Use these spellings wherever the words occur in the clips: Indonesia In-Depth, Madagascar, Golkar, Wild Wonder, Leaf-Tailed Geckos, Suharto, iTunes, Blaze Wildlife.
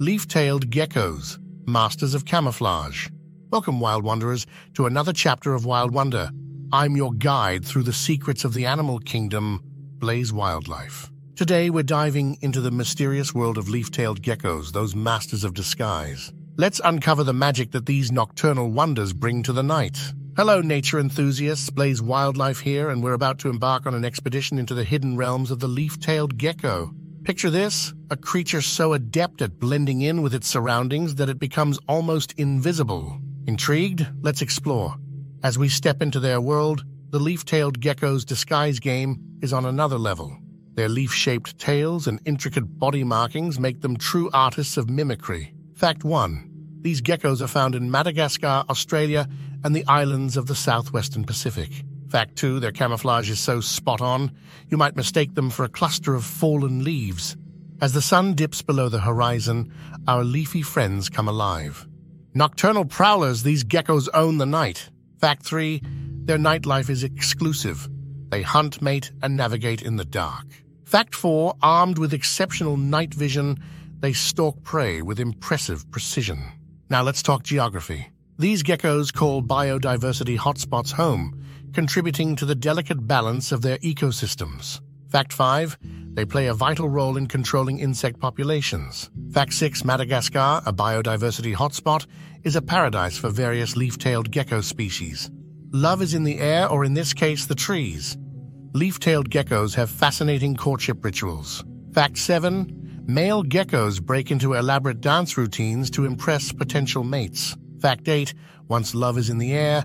leaf-tailed geckos, masters of camouflage. Welcome, Wild Wanderers, to another chapter of Wild Wonder. I'm your guide through the secrets of the animal kingdom, Blaze Wildlife. Today, we're diving into the mysterious world of leaf-tailed geckos, those masters of disguise. Let's uncover the magic that these nocturnal wonders bring to the night. Hello, nature enthusiasts. Blaze Wildlife here, and we're about to embark on an expedition into the hidden realms of the leaf-tailed gecko. Picture this, a creature so adept at blending in with its surroundings that it becomes almost invisible. Intrigued? Let's explore. As we step into their world, the leaf-tailed gecko's disguise game is on another level. Their leaf-shaped tails and intricate body markings make them true artists of mimicry. Fact 1. These geckos are found in Madagascar, Australia, and the islands of the southwestern Pacific. Fact 2. Their camouflage is so spot-on, you might mistake them for a cluster of fallen leaves. As the sun dips below the horizon, our leafy friends come alive. Nocturnal prowlers, these geckos own the night. Fact 3, their nightlife is exclusive. They hunt, mate, and navigate in the dark. Fact 4, armed with exceptional night vision, they stalk prey with impressive precision. Now let's talk geography. These geckos call biodiversity hotspots home, contributing to the delicate balance of their ecosystems. Fact 5, they play a vital role in controlling insect populations. Fact 6, Madagascar, a biodiversity hotspot, is a paradise for various leaf-tailed gecko species. Love is in the air, or in this case, the trees. Leaf-tailed geckos have fascinating courtship rituals. Fact 7, male geckos break into elaborate dance routines to impress potential mates. Fact 8, once love is in the air,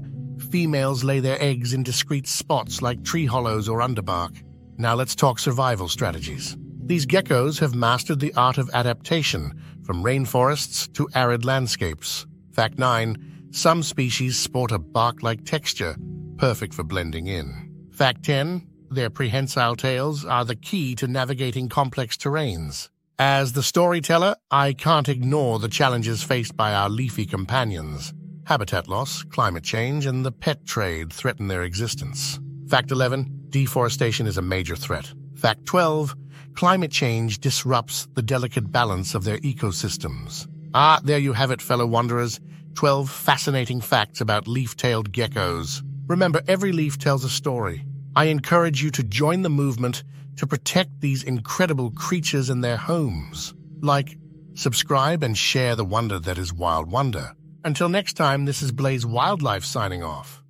females lay their eggs in discreet spots like tree hollows or underbark. Now let's talk survival strategies. These geckos have mastered the art of adaptation, from rainforests to arid landscapes. Fact 9, some species sport a bark-like texture, perfect for blending in. Fact 10, their prehensile tails are the key to navigating complex terrains. As the storyteller, I can't ignore the challenges faced by our leafy companions. Habitat loss, climate change, and the pet trade threaten their existence. Fact 11, deforestation is a major threat. Fact 12, climate change disrupts the delicate balance of their ecosystems. Ah, there you have it, fellow wanderers. 12 fascinating facts about leaf-tailed geckos. Remember, every leaf tells a story. I encourage you to join the movement to protect these incredible creatures and their homes. Like, subscribe, and share the wonder that is Wild Wonder. Until next time, this is Blaze Wildlife signing off.